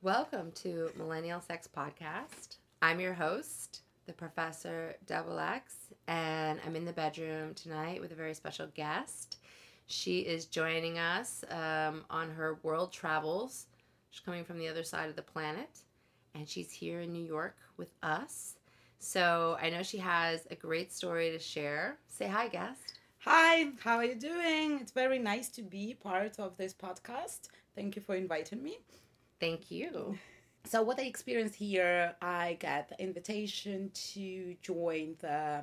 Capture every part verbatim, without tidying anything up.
Welcome to Millennial Sex Podcast. I'm your host, the Professor Double X, and I'm in the bedroom tonight with a very special guest. She is joining us um, on her world travels. She's coming from the other side of the planet, and she's here in New York with us. So I know she has a great story to share. Say hi, guest. Hi, how are you doing? It's very nice to be part of this podcast. Thank you for inviting me. Thank you. So what I experienced here, I got the invitation to join the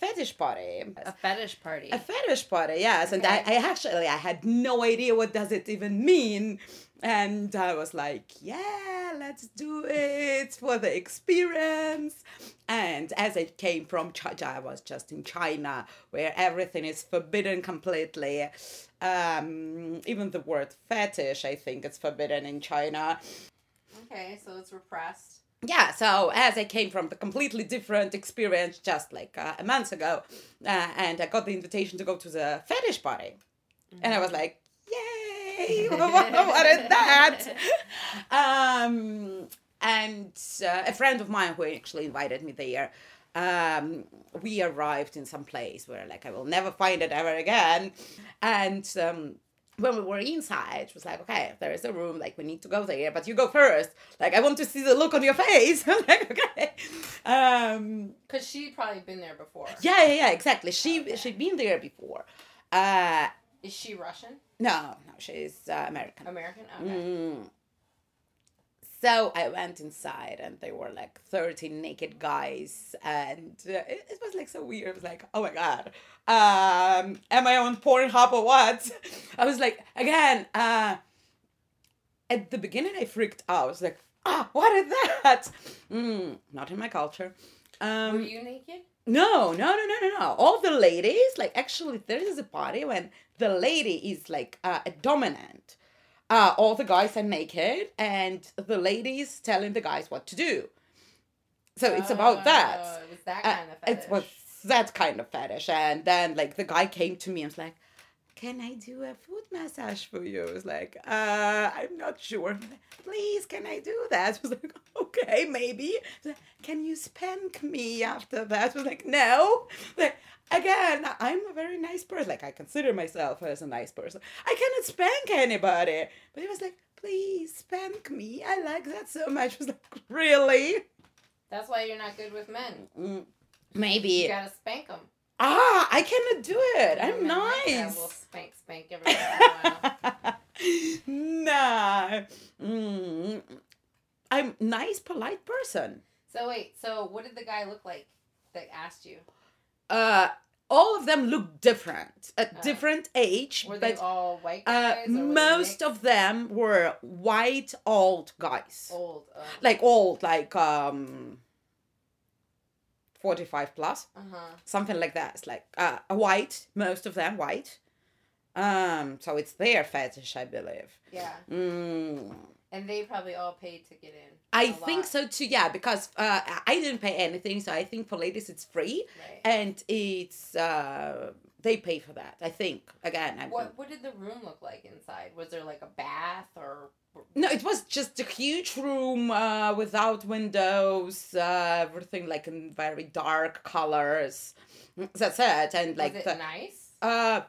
fetish party. A fetish party. A fetish party, yes. Okay. And I, I actually, I had no idea what does it even mean. And I was like, yeah, let's do it for the experience. And as I came from China, I was just in China, where everything is forbidden completely. Um, even the word fetish, I think it's forbidden in China. Okay, so it's repressed. Yeah, so as I came from a completely different experience just like uh, a month ago, uh, and I got the invitation to go to the fetish party. Mm-hmm. And I was like, yay, what, what is that? um, and uh, a friend of mine who actually invited me there, um, we arrived in some place where like I will never find it ever again. And um, when we were inside, it was like, okay, there is a room, like, we need to go there, but you go first. Like, I want to see the look on your face. I'm like, okay. Um, Because she'd probably been there before. Yeah, yeah, yeah, exactly. She, okay. She'd been there before. Uh, Is she Russian? No, no, she's uh, American. American? Okay. Mm. So I went inside, and there were, like, thirty naked guys, and uh, it, it was, like, so weird. It was like, oh, my God. Um, am I on Pornhub or what? I was like, again, uh, at the beginning, I freaked out. I was like, ah, what is that? Mm, not in my culture. Um, Were you naked? No, no, no, no, no, no. All the ladies, like, actually, there is a party when the lady is, like, uh, a dominant. Uh, all the guys are naked, and the ladies telling the guys what to do. So oh, it's about that. It was that kind uh, of fetish. It was that kind of fetish. And then, like, the guy came to me and was like, can I do a foot massage for you? I was like, uh, I'm not sure. Please, can I do that? I was like, okay, maybe. Like, can you spank me after that? I was like, no. Like, again, I'm a very nice person. Like, I consider myself as a nice person. I cannot spank anybody. But he was like, please spank me. I like that so much. I was like, really? That's why you're not good with men. Mm, maybe. You gotta spank them. Ah, I cannot do it. I'm and nice. I will spank, spank every Nah. Mm. I'm nice, polite person. So wait, so what did the guy look like that asked you? Uh, all of them looked different at uh, different age. Were but, they all white guys? Uh, most of them were white old guys. Old. Um, like old, like um. forty-five plus, uh-huh. something like that. It's like uh, white, most of them white. Um, so it's their fetish, I believe. Yeah. Mm. And they probably all paid to get in. I think lot. so too, yeah, because uh, I didn't pay anything. So I think for ladies it's free. Right. And it's, uh, they pay for that, I think. Again. I'm what, what did the room look like inside? Was there like a bath or... No, it was just a huge room uh, without windows, uh, everything like in very dark colors. That's it. And like, was it the, nice? Uh,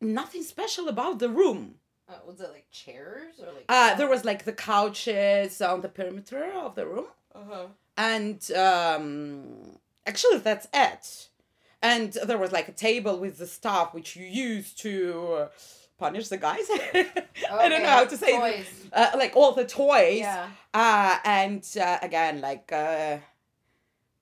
nothing special about the room. Uh, was it like chairs or like? Uh, there was like the couches on the perimeter of the room. Uh-huh. And um, actually, that's it. And there was like a table with the stuff which you use to. Uh, Punish the guys. Okay, I don't know how to say it. Uh, like all the toys. Yeah. Uh, and uh, again, like uh,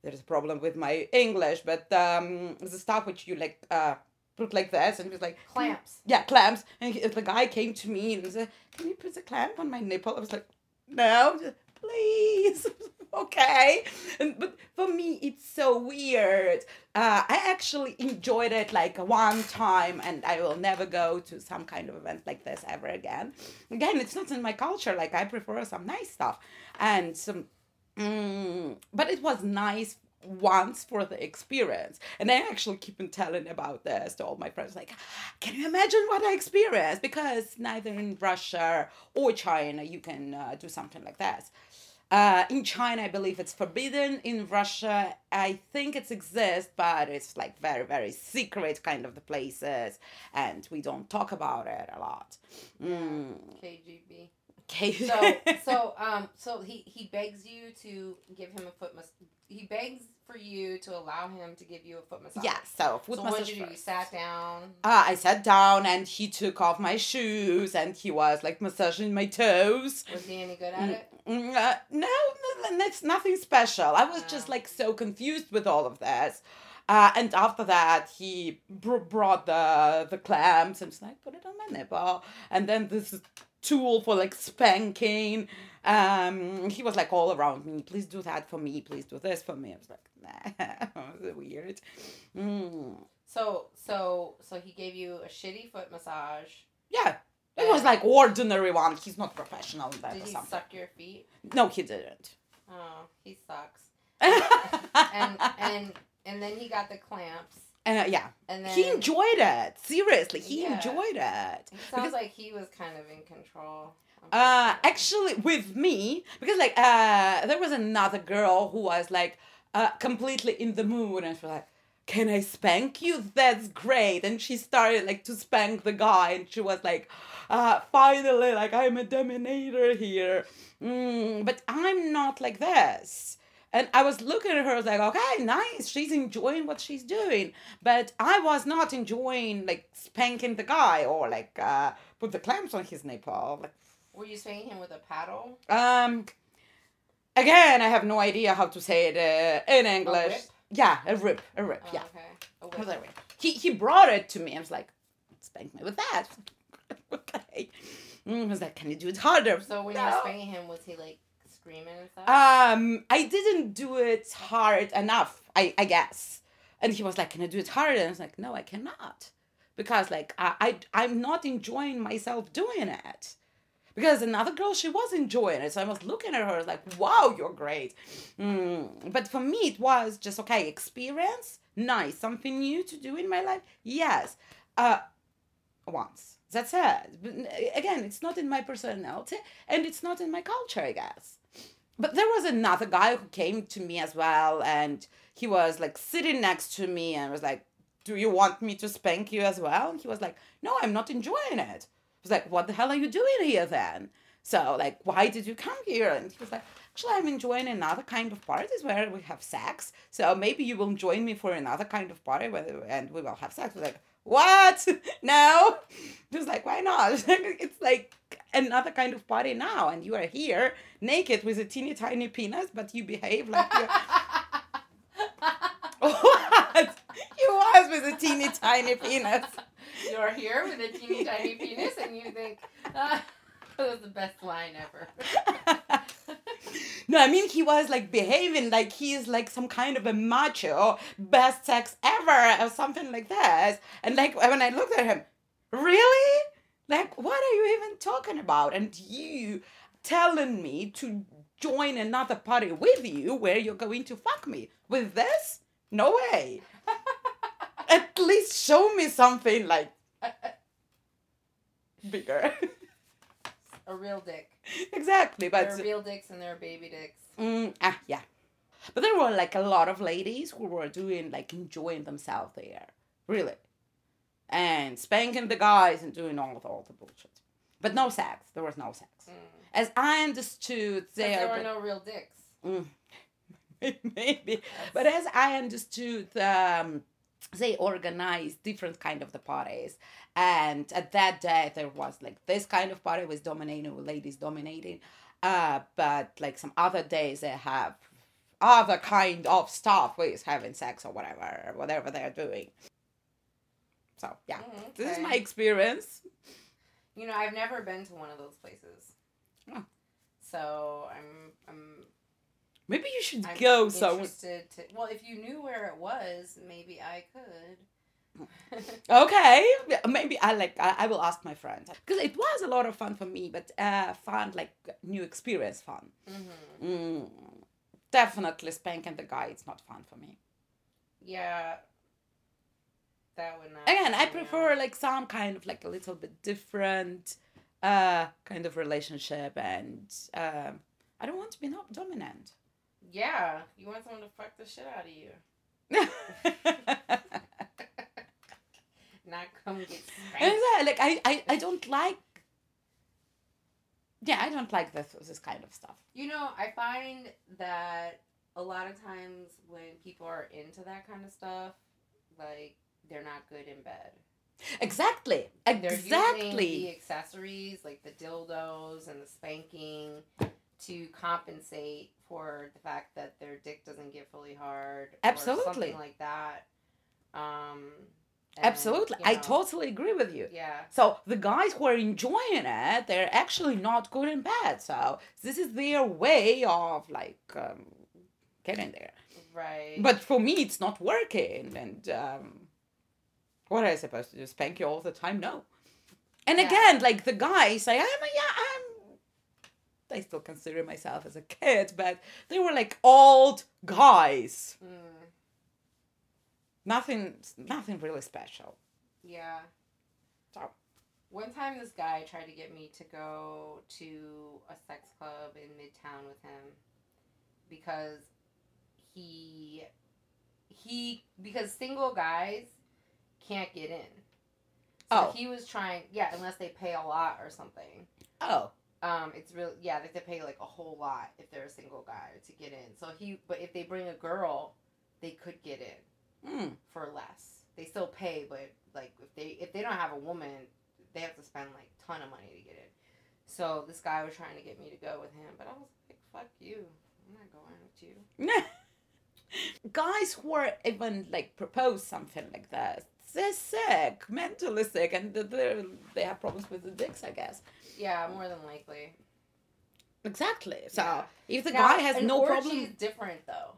there's a problem with my English, but um, the stuff which you like uh, put like this, and it was like clamps. Yeah, clamps. And he, the guy came to me and said, "Can you put the clamp on my nipple?" I was like, "No, just, please." Okay, and, but for me it's so weird. Uh, I actually enjoyed it like one time, and I will never go to some kind of event like this ever again. Again, it's not in my culture. Like I prefer some nice stuff, and some, um, but it was nice wants for the experience. And I actually keep on telling about this to all my friends, like, can you imagine what I experienced? Because neither in Russia or China you can uh, do something like that. Uh, in China, I believe it's forbidden. In Russia, I think it exists, but it's like very, very secret kind of the places, and we don't talk about it a lot. Mm. K G B. K- so, so, um, so he, he begs you to give him a foot massage. He begs for you to allow him to give you a foot massage. Yeah, so foot so massage. So what did you do? You sat down. Ah, I sat down, and he took off my shoes, and he was like massaging my toes. Was he any good at it? Mm, uh, no, no, that's nothing special. I was oh. just like so confused with all of this. Uh, and after that, he br- brought the the clamps and just like put it on my nipple, and then this is tool for like spanking. Um, he was like all around me. Please do that for me. Please do this for me. I was like, nah, it's weird. Mm. So, so, so he gave you a shitty foot massage. Yeah, it was like ordinary one. He's not professional in that. Did or he something. Suck your feet? No, he didn't. Oh, he sucks. and and and then he got the clamps. And uh, yeah, and then, he enjoyed it. Seriously, he yeah. enjoyed it. It sounds because, like he was kind of in control. Uh, actually, with me, because like uh, there was another girl who was like uh, completely in the mood, and she was like, "Can I spank you? That's great!" And she started like to spank the guy, and she was like, uh, "Finally, like I'm a dominator here." Mm, but I'm not like this. And I was looking at her, I was like, okay, nice, she's enjoying what she's doing. But I was not enjoying, like, spanking the guy or, like, uh, put the clamps on his nipple. Like, were you spanking him with a paddle? Um, again, I have no idea how to say it uh, in English. A whip? Yeah, a rip, a rip, oh, yeah. Okay. A whip. A whip. He, he brought it to me. I was like, spank me with that. Okay. I was like, can you do it harder? So when no. you were spanking him, was he, like, screaming and stuff? Um, I didn't do it hard enough, I, I guess. And he was like, can I do it harder? And I was like, no, I cannot. Because, like, I, I, I'm not enjoying myself doing it. Because another girl, she was enjoying it. So I was looking at her like, wow, you're great. Mm. But for me, it was just, okay, experience, nice. Something new to do in my life, yes. Uh, once. That's it. But again, it's not in my personality and it's not in my culture, I guess. But there was another guy who came to me as well, and he was like sitting next to me and was like, do you want me to spank you as well? And he was like, no, I'm not enjoying it. I was like, what the hell are you doing here then? So like, why did you come here? And he was like, actually, I'm enjoying another kind of parties where we have sex. So maybe you will join me for another kind of party where, and we will have sex. I was like, what? No? Just like, why not? It's like another kind of party now, and you are here naked with a teeny tiny penis, but you behave like you're... What? You was with a teeny tiny penis. You're here with a teeny tiny penis, and you think, uh, that was the best line ever. No, I mean, he was, like, behaving like he is, like, some kind of a macho, best sex ever, or something like that. And, like, when I looked at him, really? Like, what are you even talking about? And you telling me to join another party with you where you're going to fuck me with this? No way. At least show me something, like, bigger. A real dick. Exactly, but there are real dicks and there are baby dicks. Mm, ah, yeah, but there were like a lot of ladies who were doing like enjoying themselves there, really, and spanking the guys and doing all the all the bullshit. But no sex. There was no sex, mm. as I understood. There, there were but, no real dicks. Mm, maybe, yes. But as I understood. Um, They organized different kind of the parties, and at that day there was like this kind of party was dominating, with ladies dominating, uh, but like some other days they have other kind of stuff with having sex or whatever, whatever they're doing. So yeah, mm-hmm, okay. This is my experience. You know, I've never been to one of those places, oh. so I'm I'm. Maybe you should I'm go somewhere. To, well, if you knew where it was, maybe I could. Okay. Maybe I like. I, I will ask my friend. Because it was a lot of fun for me, but uh, fun, like new experience fun. Mm-hmm. Mm. definitely spanking the guy. It's not fun for me. Yeah. That would not. Again, I prefer out. like some kind of like a little bit different uh, kind of relationship, and uh, I don't want to be not dominant. Yeah, you want someone to fuck the shit out of you. Not come get spanked. Like I, I, I don't like. Yeah, I don't like this this kind of stuff. You know, I find that a lot of times when people are into that kind of stuff, like, they're not good in bed. Exactly. Exactly. They're using the accessories, like the dildos and the spanking, to compensate for the fact that their dick doesn't get fully hard. Absolutely. Or something like that. Um, and, Absolutely. You know, I totally agree with you. Yeah. So the guys who are enjoying it, they're actually not good in bed. So this is their way of, like, um, getting there. Right. But for me, it's not working. And um, what am I supposed to do? Spank you all the time? No. And yeah. again, like the guys, like, I'm a, yeah, I'm, I still consider myself as a kid, but they were like old guys. Mm. Nothing, nothing really special. Yeah. So. One time this guy tried to get me to go to a sex club in Midtown with him because He, he, because single guys can't get in. So oh. he was trying, yeah, unless they pay a lot or something. Oh. Um, it's real, yeah, they have to pay like a whole lot if they're a single guy to get in. So he, but if they bring a girl, they could get in mm. for less. They still pay, but like if they, if they don't have a woman, they have to spend like a ton of money to get in. So this guy was trying to get me to go with him, but I was like, fuck you. I'm not going with you. No. Guys who are even like propose something like that, they're sick, mentally sick, and they they have problems with the dicks, I guess. Yeah, more than likely. Exactly. So yeah. if the now, guy has an no orgy problem, is different though,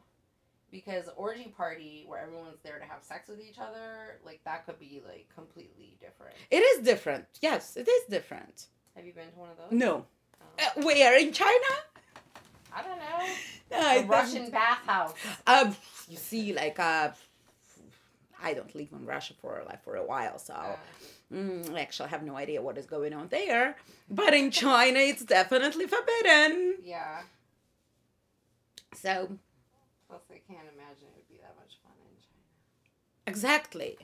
because orgy party where everyone's there to have sex with each other, like that could be like completely different. It is different. Yes, it is different. Have you been to one of those? No. Oh. Uh, where in China? I don't know. No, a Russian bathhouse. Um, you see, like, uh, I don't live in Russia for like for a while, so uh. mm, I actually have no idea what is going on there. But in China, it's definitely forbidden. Yeah. So. Plus, I can't imagine it would be that much fun in China. Exactly.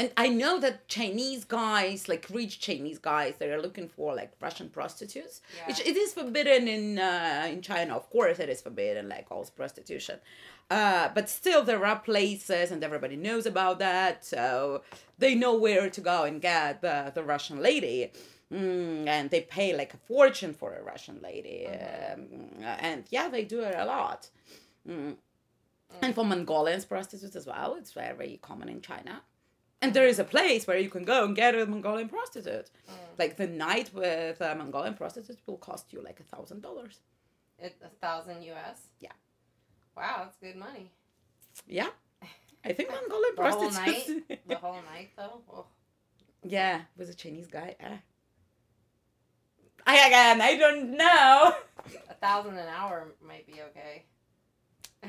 And I know that Chinese guys, like rich Chinese guys, they are looking for like Russian prostitutes. Yeah. It, it is forbidden in uh, in China, of course. It is forbidden, like all prostitution. Uh, but still, there are places, and everybody knows about that, so they know where to go and get the, the Russian lady, mm, and they pay like a fortune for a Russian lady, mm-hmm. um, and yeah, they do it a lot. Mm. Mm. And for Mongolians, prostitutes as well. It's very common in China. And there is a place where you can go and get a Mongolian prostitute. Mm. Like the night with a Mongolian prostitute will cost you like a thousand dollars. A thousand U S? Yeah. Wow, that's good money. Yeah. I think Mongolian the prostitutes. Whole night? The whole night though? Oh. Yeah, with a Chinese guy. Uh. I again, I don't know. A thousand an hour might be okay.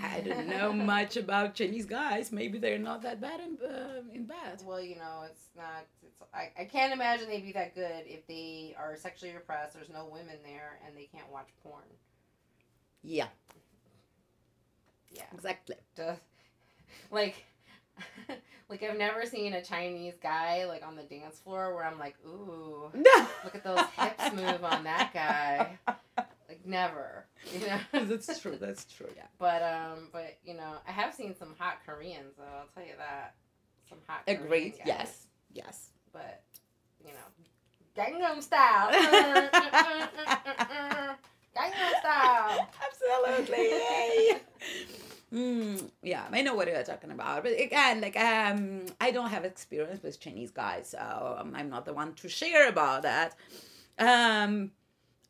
I don't know much about Chinese guys. Maybe they're not that bad in, uh, in bed. Well, you know, it's not... It's, I, I can't imagine they'd be that good if they are sexually repressed, there's no women there, and they can't watch porn. Yeah. Yeah. Exactly. Duh. Like, like, I've never seen a Chinese guy, like, on the dance floor where I'm like, ooh, look at those hips move on that guy. Like, never, you know? That's true, that's true, yeah. But, um, but, you know, I have seen some hot Koreans, though, I'll tell you that. Some hot Agreed. Korean guys. Yes, yes. But, you know, Gangnam style. Gangnam style. Absolutely, yay. Mm, yeah, I know what you're talking about. But again, like, um, I don't have experience with Chinese guys, so I'm not the one to share about that. Um...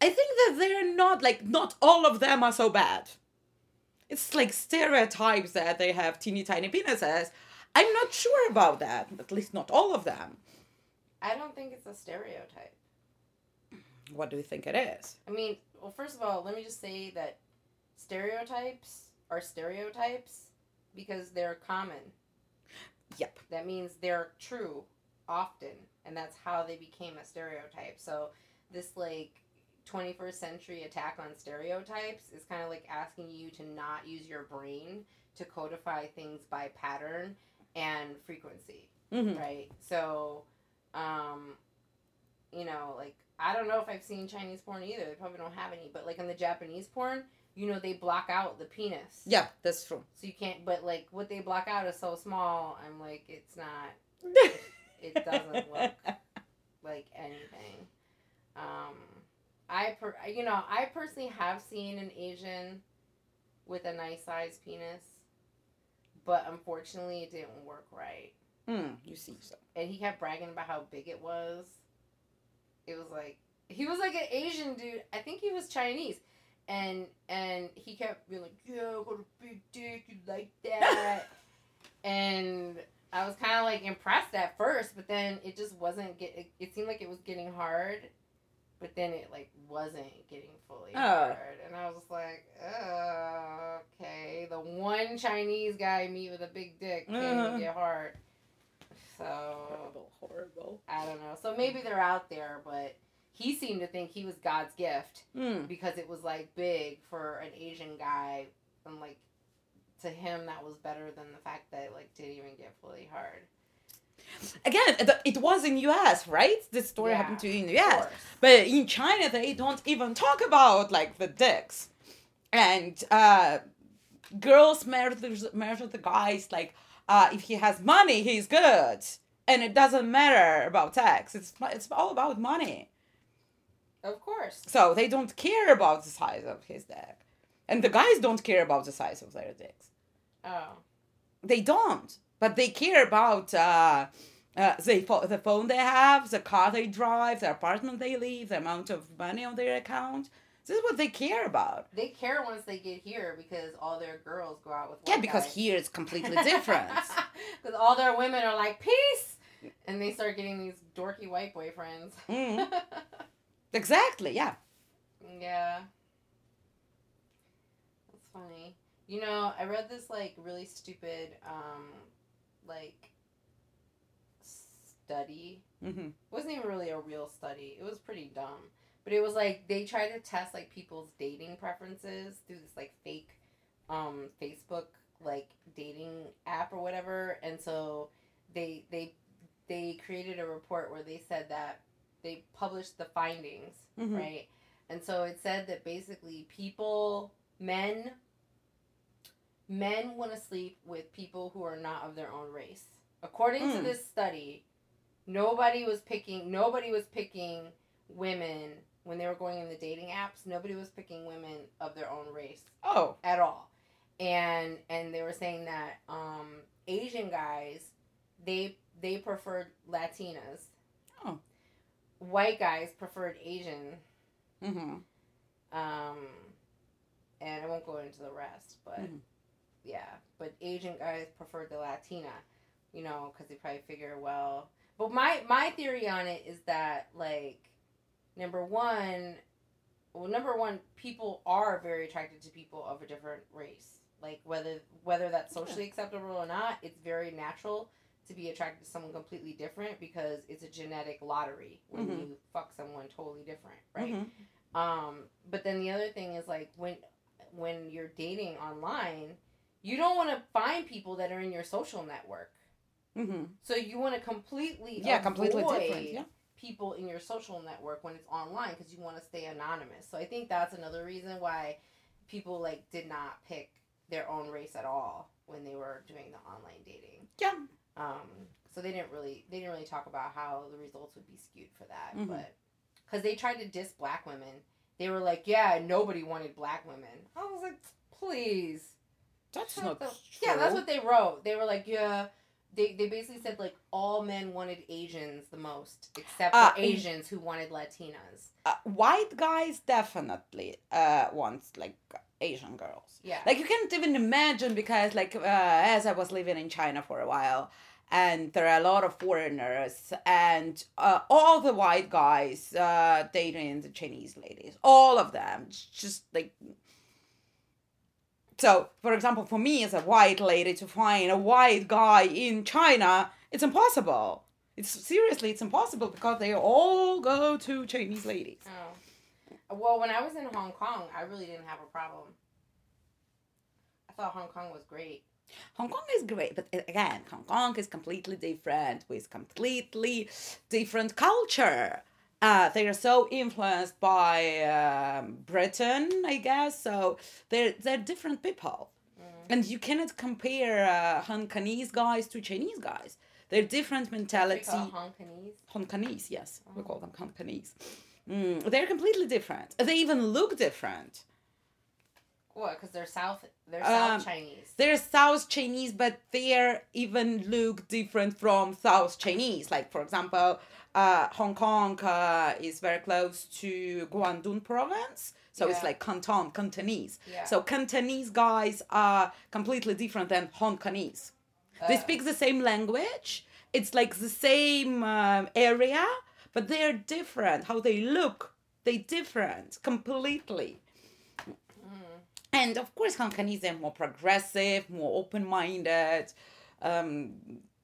I think that they're not, like, not all of them are so bad. It's like stereotypes that they have teeny tiny penises. I'm not sure about that, at least not all of them. I don't think it's a stereotype. What do you think it is? I mean, well, first of all, let me just say that stereotypes are stereotypes because they're common. Yep. That means they're true often, and that's how they became a stereotype. So this, like, twenty-first century attack on stereotypes is kind of like asking you to not use your brain to codify things by pattern and frequency, mm-hmm. right? So, um, you know, like, I don't know if I've seen Chinese porn either. They probably don't have any, but, like, in the Japanese porn, you know, they block out the penis. Yeah, that's true. So you can't, but, like, what they block out is so small, I'm like, it's not, it, it doesn't look like anything. Um... I, per, you know, I personally have seen an Asian with a nice-sized penis, but unfortunately it didn't work right. Hmm, you see so. And he kept bragging about how big it was. It was like, he was like an Asian dude. I think he was Chinese. And and he kept being like, yeah, I got a big dick, you like that? And I was kind of like impressed at first, but then it just wasn't, get, it, it seemed like it was getting hard. But then it, like, wasn't getting fully hard. Oh. And I was like, oh, okay. The one Chinese guy I meet with a big dick can't uh-huh. get hard. So. Horrible, horrible. I don't know. So maybe they're out there, but he seemed to think he was God's gift. Mm. Because it was, like, big for an Asian guy. And, like, to him, that was better than the fact that it, like, didn't even get fully hard. Again, it was in U S, right? This story yeah, happened to you in the U S. But in China, they don't even talk about, like, the dicks. And uh, girls measure, measure the guys, like, uh, if he has money, he's good. And it doesn't matter about sex. It's it's all about money. Of course. So they don't care about the size of his dick. And the guys don't care about the size of their dicks. Oh. They don't. But they care about uh, uh, the, the phone they have, the car they drive, the apartment they live, the amount of money on their account. This is what they care about. They care once they get here because all their girls go out with white Yeah, because guys. Here it's completely different. Because all their women are like, peace! And they start getting these dorky white boyfriends. Mm-hmm. Exactly, yeah. Yeah. That's funny. You know, I read this, like, really stupid... Um, like, study. Mm-hmm. It wasn't even really a real study. It was pretty dumb. But it was, like, they tried to test, like, people's dating preferences through this, like, fake um, Facebook, like, dating app or whatever. And so they they they created a report where they said that they published the findings, mm-hmm. right? And so it said that basically people, men... Men want to sleep with people who are not of their own race. According mm. to this study, nobody was picking nobody was picking women when they were going in the dating apps. Nobody was picking women of their own race. Oh, at all. And and they were saying that um, Asian guys they they preferred Latinas. Oh, white guys preferred Asian. Mm-hmm. Um, and I won't go into the rest, but. Mm. Yeah, but Asian guys preferred the Latina, you know, because they probably figure, well... But my, my theory on it is that, like, number one... Well, number one, people are very attracted to people of a different race. Like, whether whether that's socially acceptable or not, it's very natural to be attracted to someone completely different because it's a genetic lottery when mm-hmm. you fuck someone totally different, right? Mm-hmm. Um, but then the other thing is, like, when when you're dating online... You don't want to find people that are in your social network. Mm-hmm. So you want to completely yeah, avoid completely different. Yeah. people in your social network when it's online because you want to stay anonymous. So I think that's another reason why people like did not pick their own race at all when they were doing the online dating. Yeah. Um. So they didn't really they didn't really talk about how the results would be skewed for that, mm-hmm. but because they tried to diss black women, they were like, yeah, nobody wanted black women. I was like, please. That's not true. Yeah, that's what they wrote. They were like, yeah, they they basically said, like, all men wanted Asians the most, except for uh, Asians who wanted Latinas. Uh, white guys definitely uh, want, like, Asian girls. Yeah. Like, you can't even imagine because, like, uh, as I was living in China for a while, and there are a lot of foreigners, and uh, all the white guys uh, dating the Chinese ladies, all of them, just, like... So, for example, for me as a white lady to find a white guy in China, it's impossible. It's seriously, it's impossible because they all go to Chinese ladies. Oh. Well, when I was in Hong Kong, I really didn't have a problem. I thought Hong Kong was great. Hong Kong is great, but again, Hong Kong is completely different with completely different culture. Uh, they are so influenced by um, Britain, I guess. So they're they're different people, mm. and you cannot compare uh, Hong Kongese guys to Chinese guys. They're different mentality. We call Hong Kongese. Hong Kongese, yes, oh. We call them Hong Kongese. Mm, they're completely different. They even look different. What? Because they're South. They're South um, Chinese. They're South Chinese, but they're even look different from South Chinese. Like for example. Uh, Hong Kong uh, is very close to Guangdong province, so yeah. It's like Canton, Cantonese. Yeah. So Cantonese guys are completely different than Hong Kongese. Uh. They speak the same language. It's like the same um, area, but they're different. How they look, they different completely. Mm. And of course, Hong Kongese are more progressive, more open-minded. Um,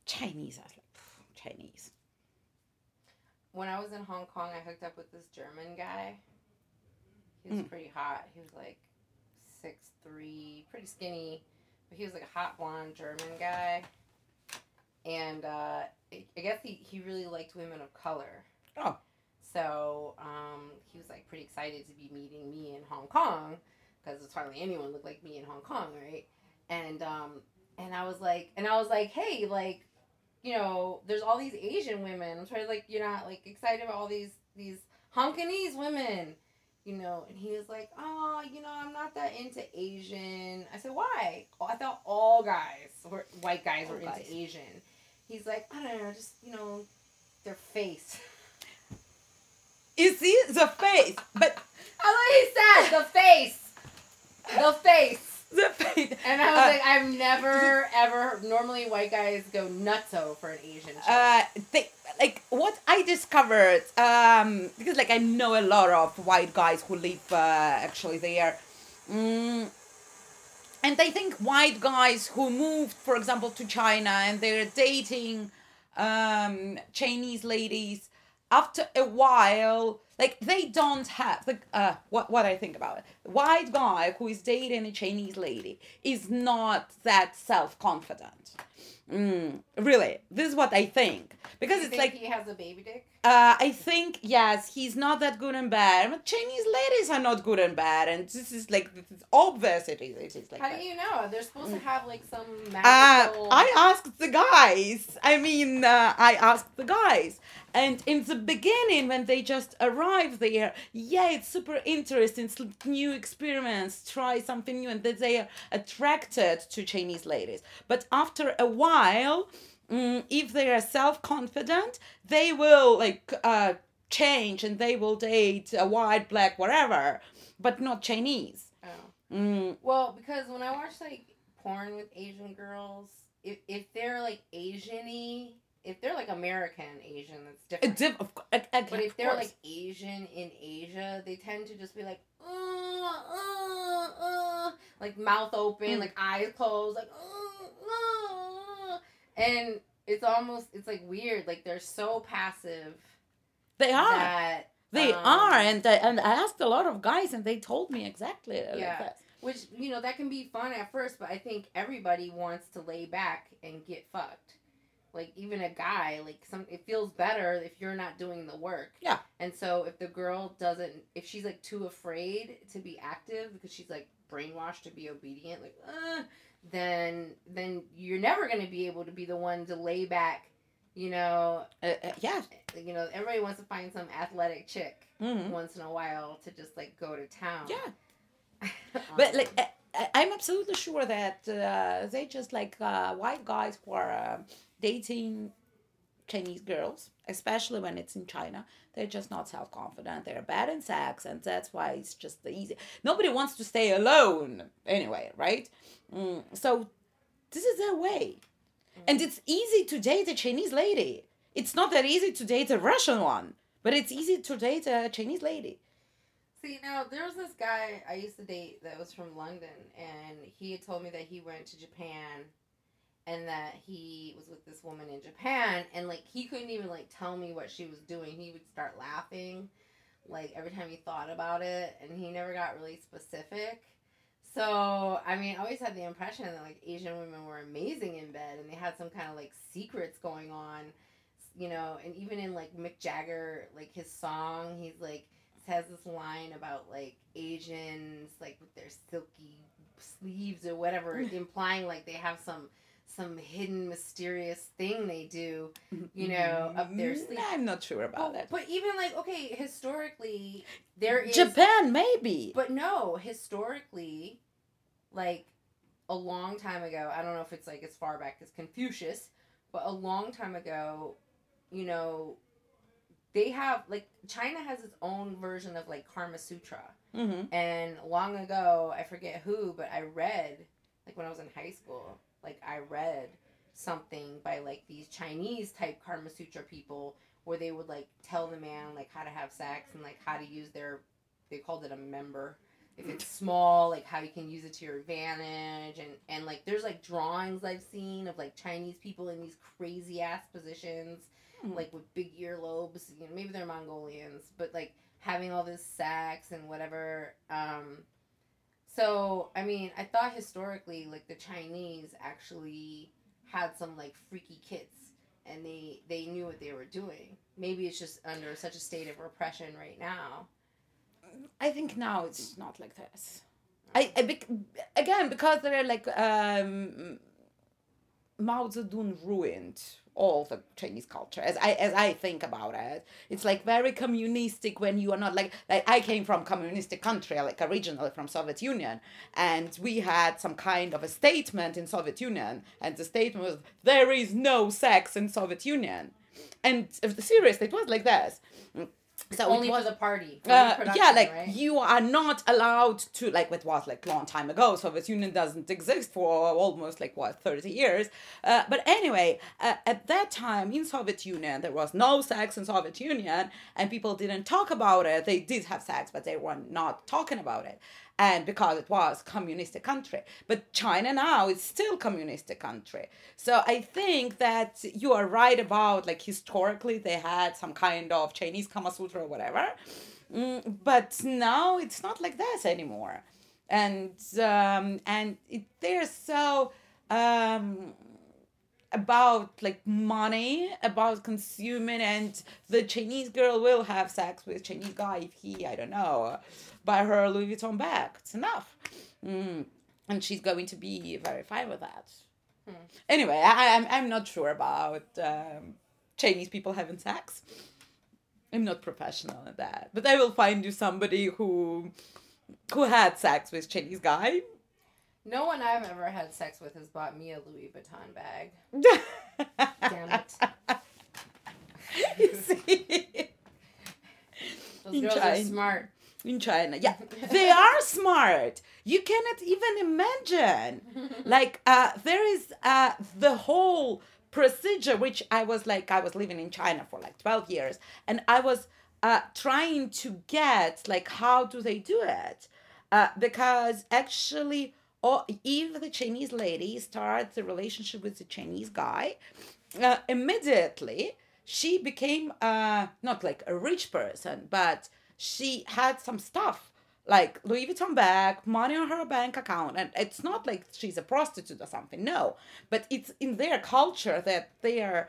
Chinese are like pff, Chinese. When I was in Hong Kong, I hooked up with this German guy. He was mm. pretty hot. He was like six three, pretty skinny. But he was like a hot blonde German guy. And uh, I guess he, he really liked women of color. Oh. So um, he was like pretty excited to be meeting me in Hong Kong. Because it's hardly anyone looked like me in Hong Kong, right? And um, and I was like, and I was like, hey, like, you know, there's all these Asian women. I'm trying to, like, you're not, like, excited about all these, these Hong Kongese women, you know. And he was like, oh, you know, I'm not that into Asian. I said, why? Oh, I thought all guys, were white guys all were guys. Into Asian. He's like, I don't know, just, you know, their face. You see? The face. But I like he said, the face. The face. The face. And I was uh, like, I've never, ever, normally white guys go nutso for an Asian chick. Uh, they, like, what I discovered, um, because, like, I know a lot of white guys who live, uh, actually there, mm, and I think white guys who moved, for example, to China, and they're dating um, Chinese ladies, after a while... Like, they don't have, like, uh, what what I think about it. White guy who is dating a Chinese lady is not that self-confident. Mm, really. This is what I think. Because you it's think like... he has a baby dick? Uh, I think, yes, he's not that good and bad. But Chinese ladies are not good and bad. And this is, like, this is obvious it is. It is like How that. Do you know? They're supposed mm. to have, like, some magical... Uh, I asked the guys. I mean, uh, I asked the guys. And in the beginning, when they just arrive there, yeah, it's super interesting, it's new experiments, try something new, and that they are attracted to Chinese ladies. But after a while, um, if they are self-confident, they will like uh, change and they will date a white, black, whatever, but not Chinese. Oh. Mm. Well, because when I watch like porn with Asian girls, if if they're like Asian-y, if they're, like, American Asian, that's different. Diff- of, of, of, but if they're, course. Like, Asian in Asia, they tend to just be, like, uh, uh, uh, like, mouth open, mm. like, eyes closed, like, uh, uh. And it's almost, it's, like, weird. Like, they're so passive. They are. That, they um, are. And, and I asked a lot of guys, and they told me exactly yeah. that. Which, you know, that can be fun at first, but I think everybody wants to lay back and get fucked. Like, even a guy, like, some it feels better if you're not doing the work. Yeah. And so if the girl doesn't, if she's, like, too afraid to be active because she's, like, brainwashed to be obedient, like, uh, then then you're never going to be able to be the one to lay back, you know. Uh, uh, yeah. You know, everybody wants to find some athletic chick mm-hmm. once in a while to just, like, go to town. Yeah. um, but, like... Uh, I'm absolutely sure that uh, they just like uh, white guys who are uh, dating Chinese girls, especially when it's in China. They're just not self-confident. They're bad in sex, and that's why it's just the easy. Nobody wants to stay alone anyway, right? Mm, so this is their way. Mm. And it's easy to date a Chinese lady. It's not that easy to date a Russian one, but it's easy to date a Chinese lady. See, now, there was this guy I used to date that was from London, and he had told me that he went to Japan, and that he was with this woman in Japan, and, like, he couldn't even, like, tell me what she was doing. He would start laughing, like, every time he thought about it, and he never got really specific. So, I mean, I always had the impression that, like, Asian women were amazing in bed, and they had some kind of, like, secrets going on, you know, and even in, like, Mick Jagger, like, his song, he's, like, has this line about, like, Asians, like, with their silky sleeves or whatever, implying, like, they have some some hidden, mysterious thing they do, you know, up their sleeve. I'm not sure about that. But even, like, okay, historically, there is... Japan, maybe. But no, historically, like, a long time ago, I don't know if it's, like, as far back as Confucius, but a long time ago, you know... They have, like, China has its own version of, like, Kama Sutra. Mm-hmm. And long ago, I forget who, but I read, like, when I was in high school, like, I read something by, like, these Chinese-type Kama Sutra people where they would, like, tell the man, like, how to have sex and, like, how to use their, they called it a member. If it's small, like, how you can use it to your advantage. And, and like, there's, like, drawings I've seen of, like, Chinese people in these crazy-ass positions. Like, with big earlobes, you know, maybe they're Mongolians, but, like, having all this sex and whatever. Um, so, I mean, I thought historically, like, the Chinese actually had some, like, freaky kits, and they, they knew what they were doing. Maybe it's just under such a state of repression right now. I think now it's not like this. I, I bec- Again, because they're, like, um, Mao Zedong ruined... all the Chinese culture, as I as I think about it. It's like very communistic when you are not like, like I came from communistic country, like originally from Soviet Union, and we had some kind of a statement in Soviet Union, and the statement was, there is no sex in Soviet Union. And seriously, it was like this. So only was, for the party. Uh, yeah, like, right? You are not allowed to, like, it was, like, long time ago, Soviet Union doesn't exist for almost, like, what, thirty years. Uh, but anyway, uh, at that time, in Soviet Union, there was no sex in Soviet Union, and people didn't talk about it. They did have sex, but they were not talking about it. And because it was communistic country. But China now is still communistic country. So I think that you are right about, like, historically they had some kind of Chinese Kama Sutra or whatever. Mm, but now it's not like this anymore. And um, and it, they're so um, about, like, money, about consuming, and the Chinese girl will have sex with Chinese guy if he, I don't know... buy her Louis Vuitton bag. It's enough. Mm. And she's going to be very fine with that. Hmm. Anyway, I, I'm I'm not sure about um, Chinese people having sex. I'm not professional at that. But I will find you somebody who who had sex with Chinese guy. No one I've ever had sex with has bought me a Louis Vuitton bag. Damn it. You see? Those girls are smart. In China, yeah, they are smart. You cannot even imagine. Like, uh, there is uh, the whole procedure, which I was like, I was living in China for like twelve years, and I was uh, trying to get, like, how do they do it? Uh, because actually, or if the Chinese lady starts a relationship with the Chinese guy, uh, immediately she became uh, not like a rich person, but she had some stuff, like Louis Vuitton bag, money on her bank account. And it's not like she's a prostitute or something, no. But it's in their culture that they are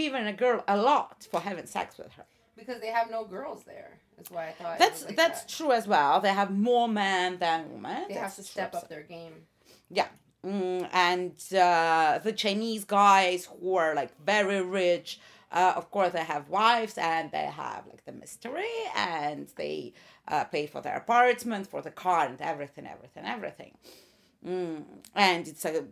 giving a girl a lot for having sex with her. Because they have no girls there. That's why I thought that's, it was like that's that. True as well. They have more men than women. They that's have to step up their game. Yeah. Mm, and uh, the Chinese guys who are, like, very rich... Uh, of course, they have wives, and they have, like, the mystery, and they uh, pay for their apartment, for the car, and everything, everything, everything. Mm. And it's a,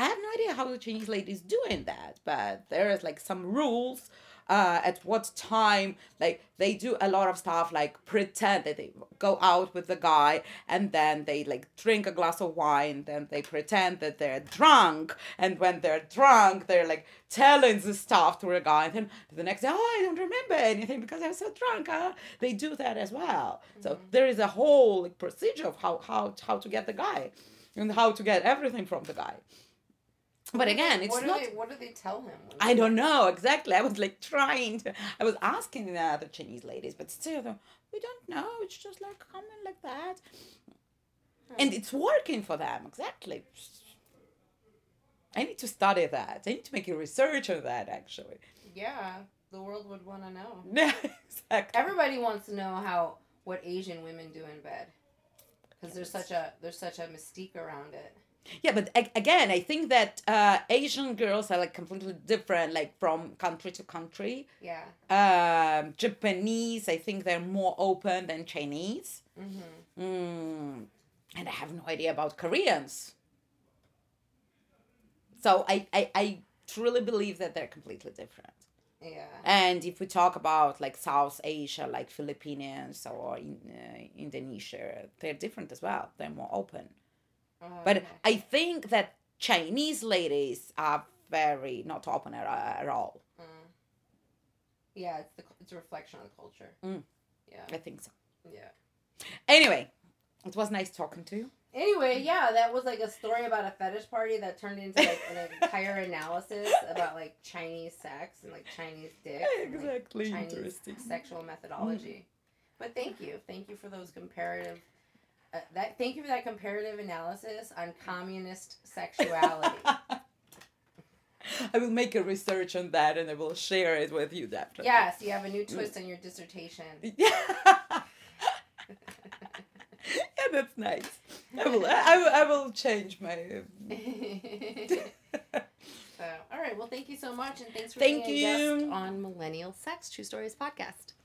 I have no idea how the Chinese lady is doing that, but there is, like, some rules uh, at what time, like they do a lot of stuff, like pretend that they go out with the guy and then they like drink a glass of wine, then they pretend that they're drunk, and when they're drunk they're like telling the stuff to a guy, and then the next day, oh, I don't remember anything because I'm so drunk. Huh? They do that as well. Mm-hmm. So there is a whole like, procedure of how, how how to get the guy and how to get everything from the guy. But again, it's what do not... They, what do they tell him? What I don't know, exactly. I was like trying to... I was asking the other Chinese ladies, but still, we don't know. It's just like coming like that. Right. And it's working for them, exactly. I need to study that. I need to make a research of that, actually. Yeah, the world would want to know. Yeah, exactly. Everybody wants to know how what Asian women do in bed. Because there's such a there's such a mystique around it. Yeah, but again, I think that uh, Asian girls are like completely different, like from country to country. Yeah. Um, Japanese, I think they're more open than Chinese. Mm-hmm. Mm. And I have no idea about Koreans. So I, I, I truly believe that they're completely different. Yeah. And if we talk about like South Asia, like Philippines or in, uh, Indonesia, they're different as well. They're more open. Uh, but okay. I think that Chinese ladies are very not open at, at all. Mm. Yeah, it's, the, it's a reflection on culture. Mm. Yeah. I think so. Yeah. Anyway, it was nice talking to you. Anyway, yeah, that was like a story about a fetish party that turned into like an entire analysis about like Chinese sex and like Chinese dick. Exactly. And, like, Chinese sexual methodology. Mm. But thank you. Thank you for those comparative... Uh, that thank you for that comparative analysis on communist sexuality. I will make a research on that and I will share it with you, Daphne. Yes, you have a new twist mm. on your dissertation. Yeah. Yeah, that's nice. I will. I will. I will change my. So, all right. Well, thank you so much, and thanks for thank being you. a guest on Millennial Sex True Stories Podcast.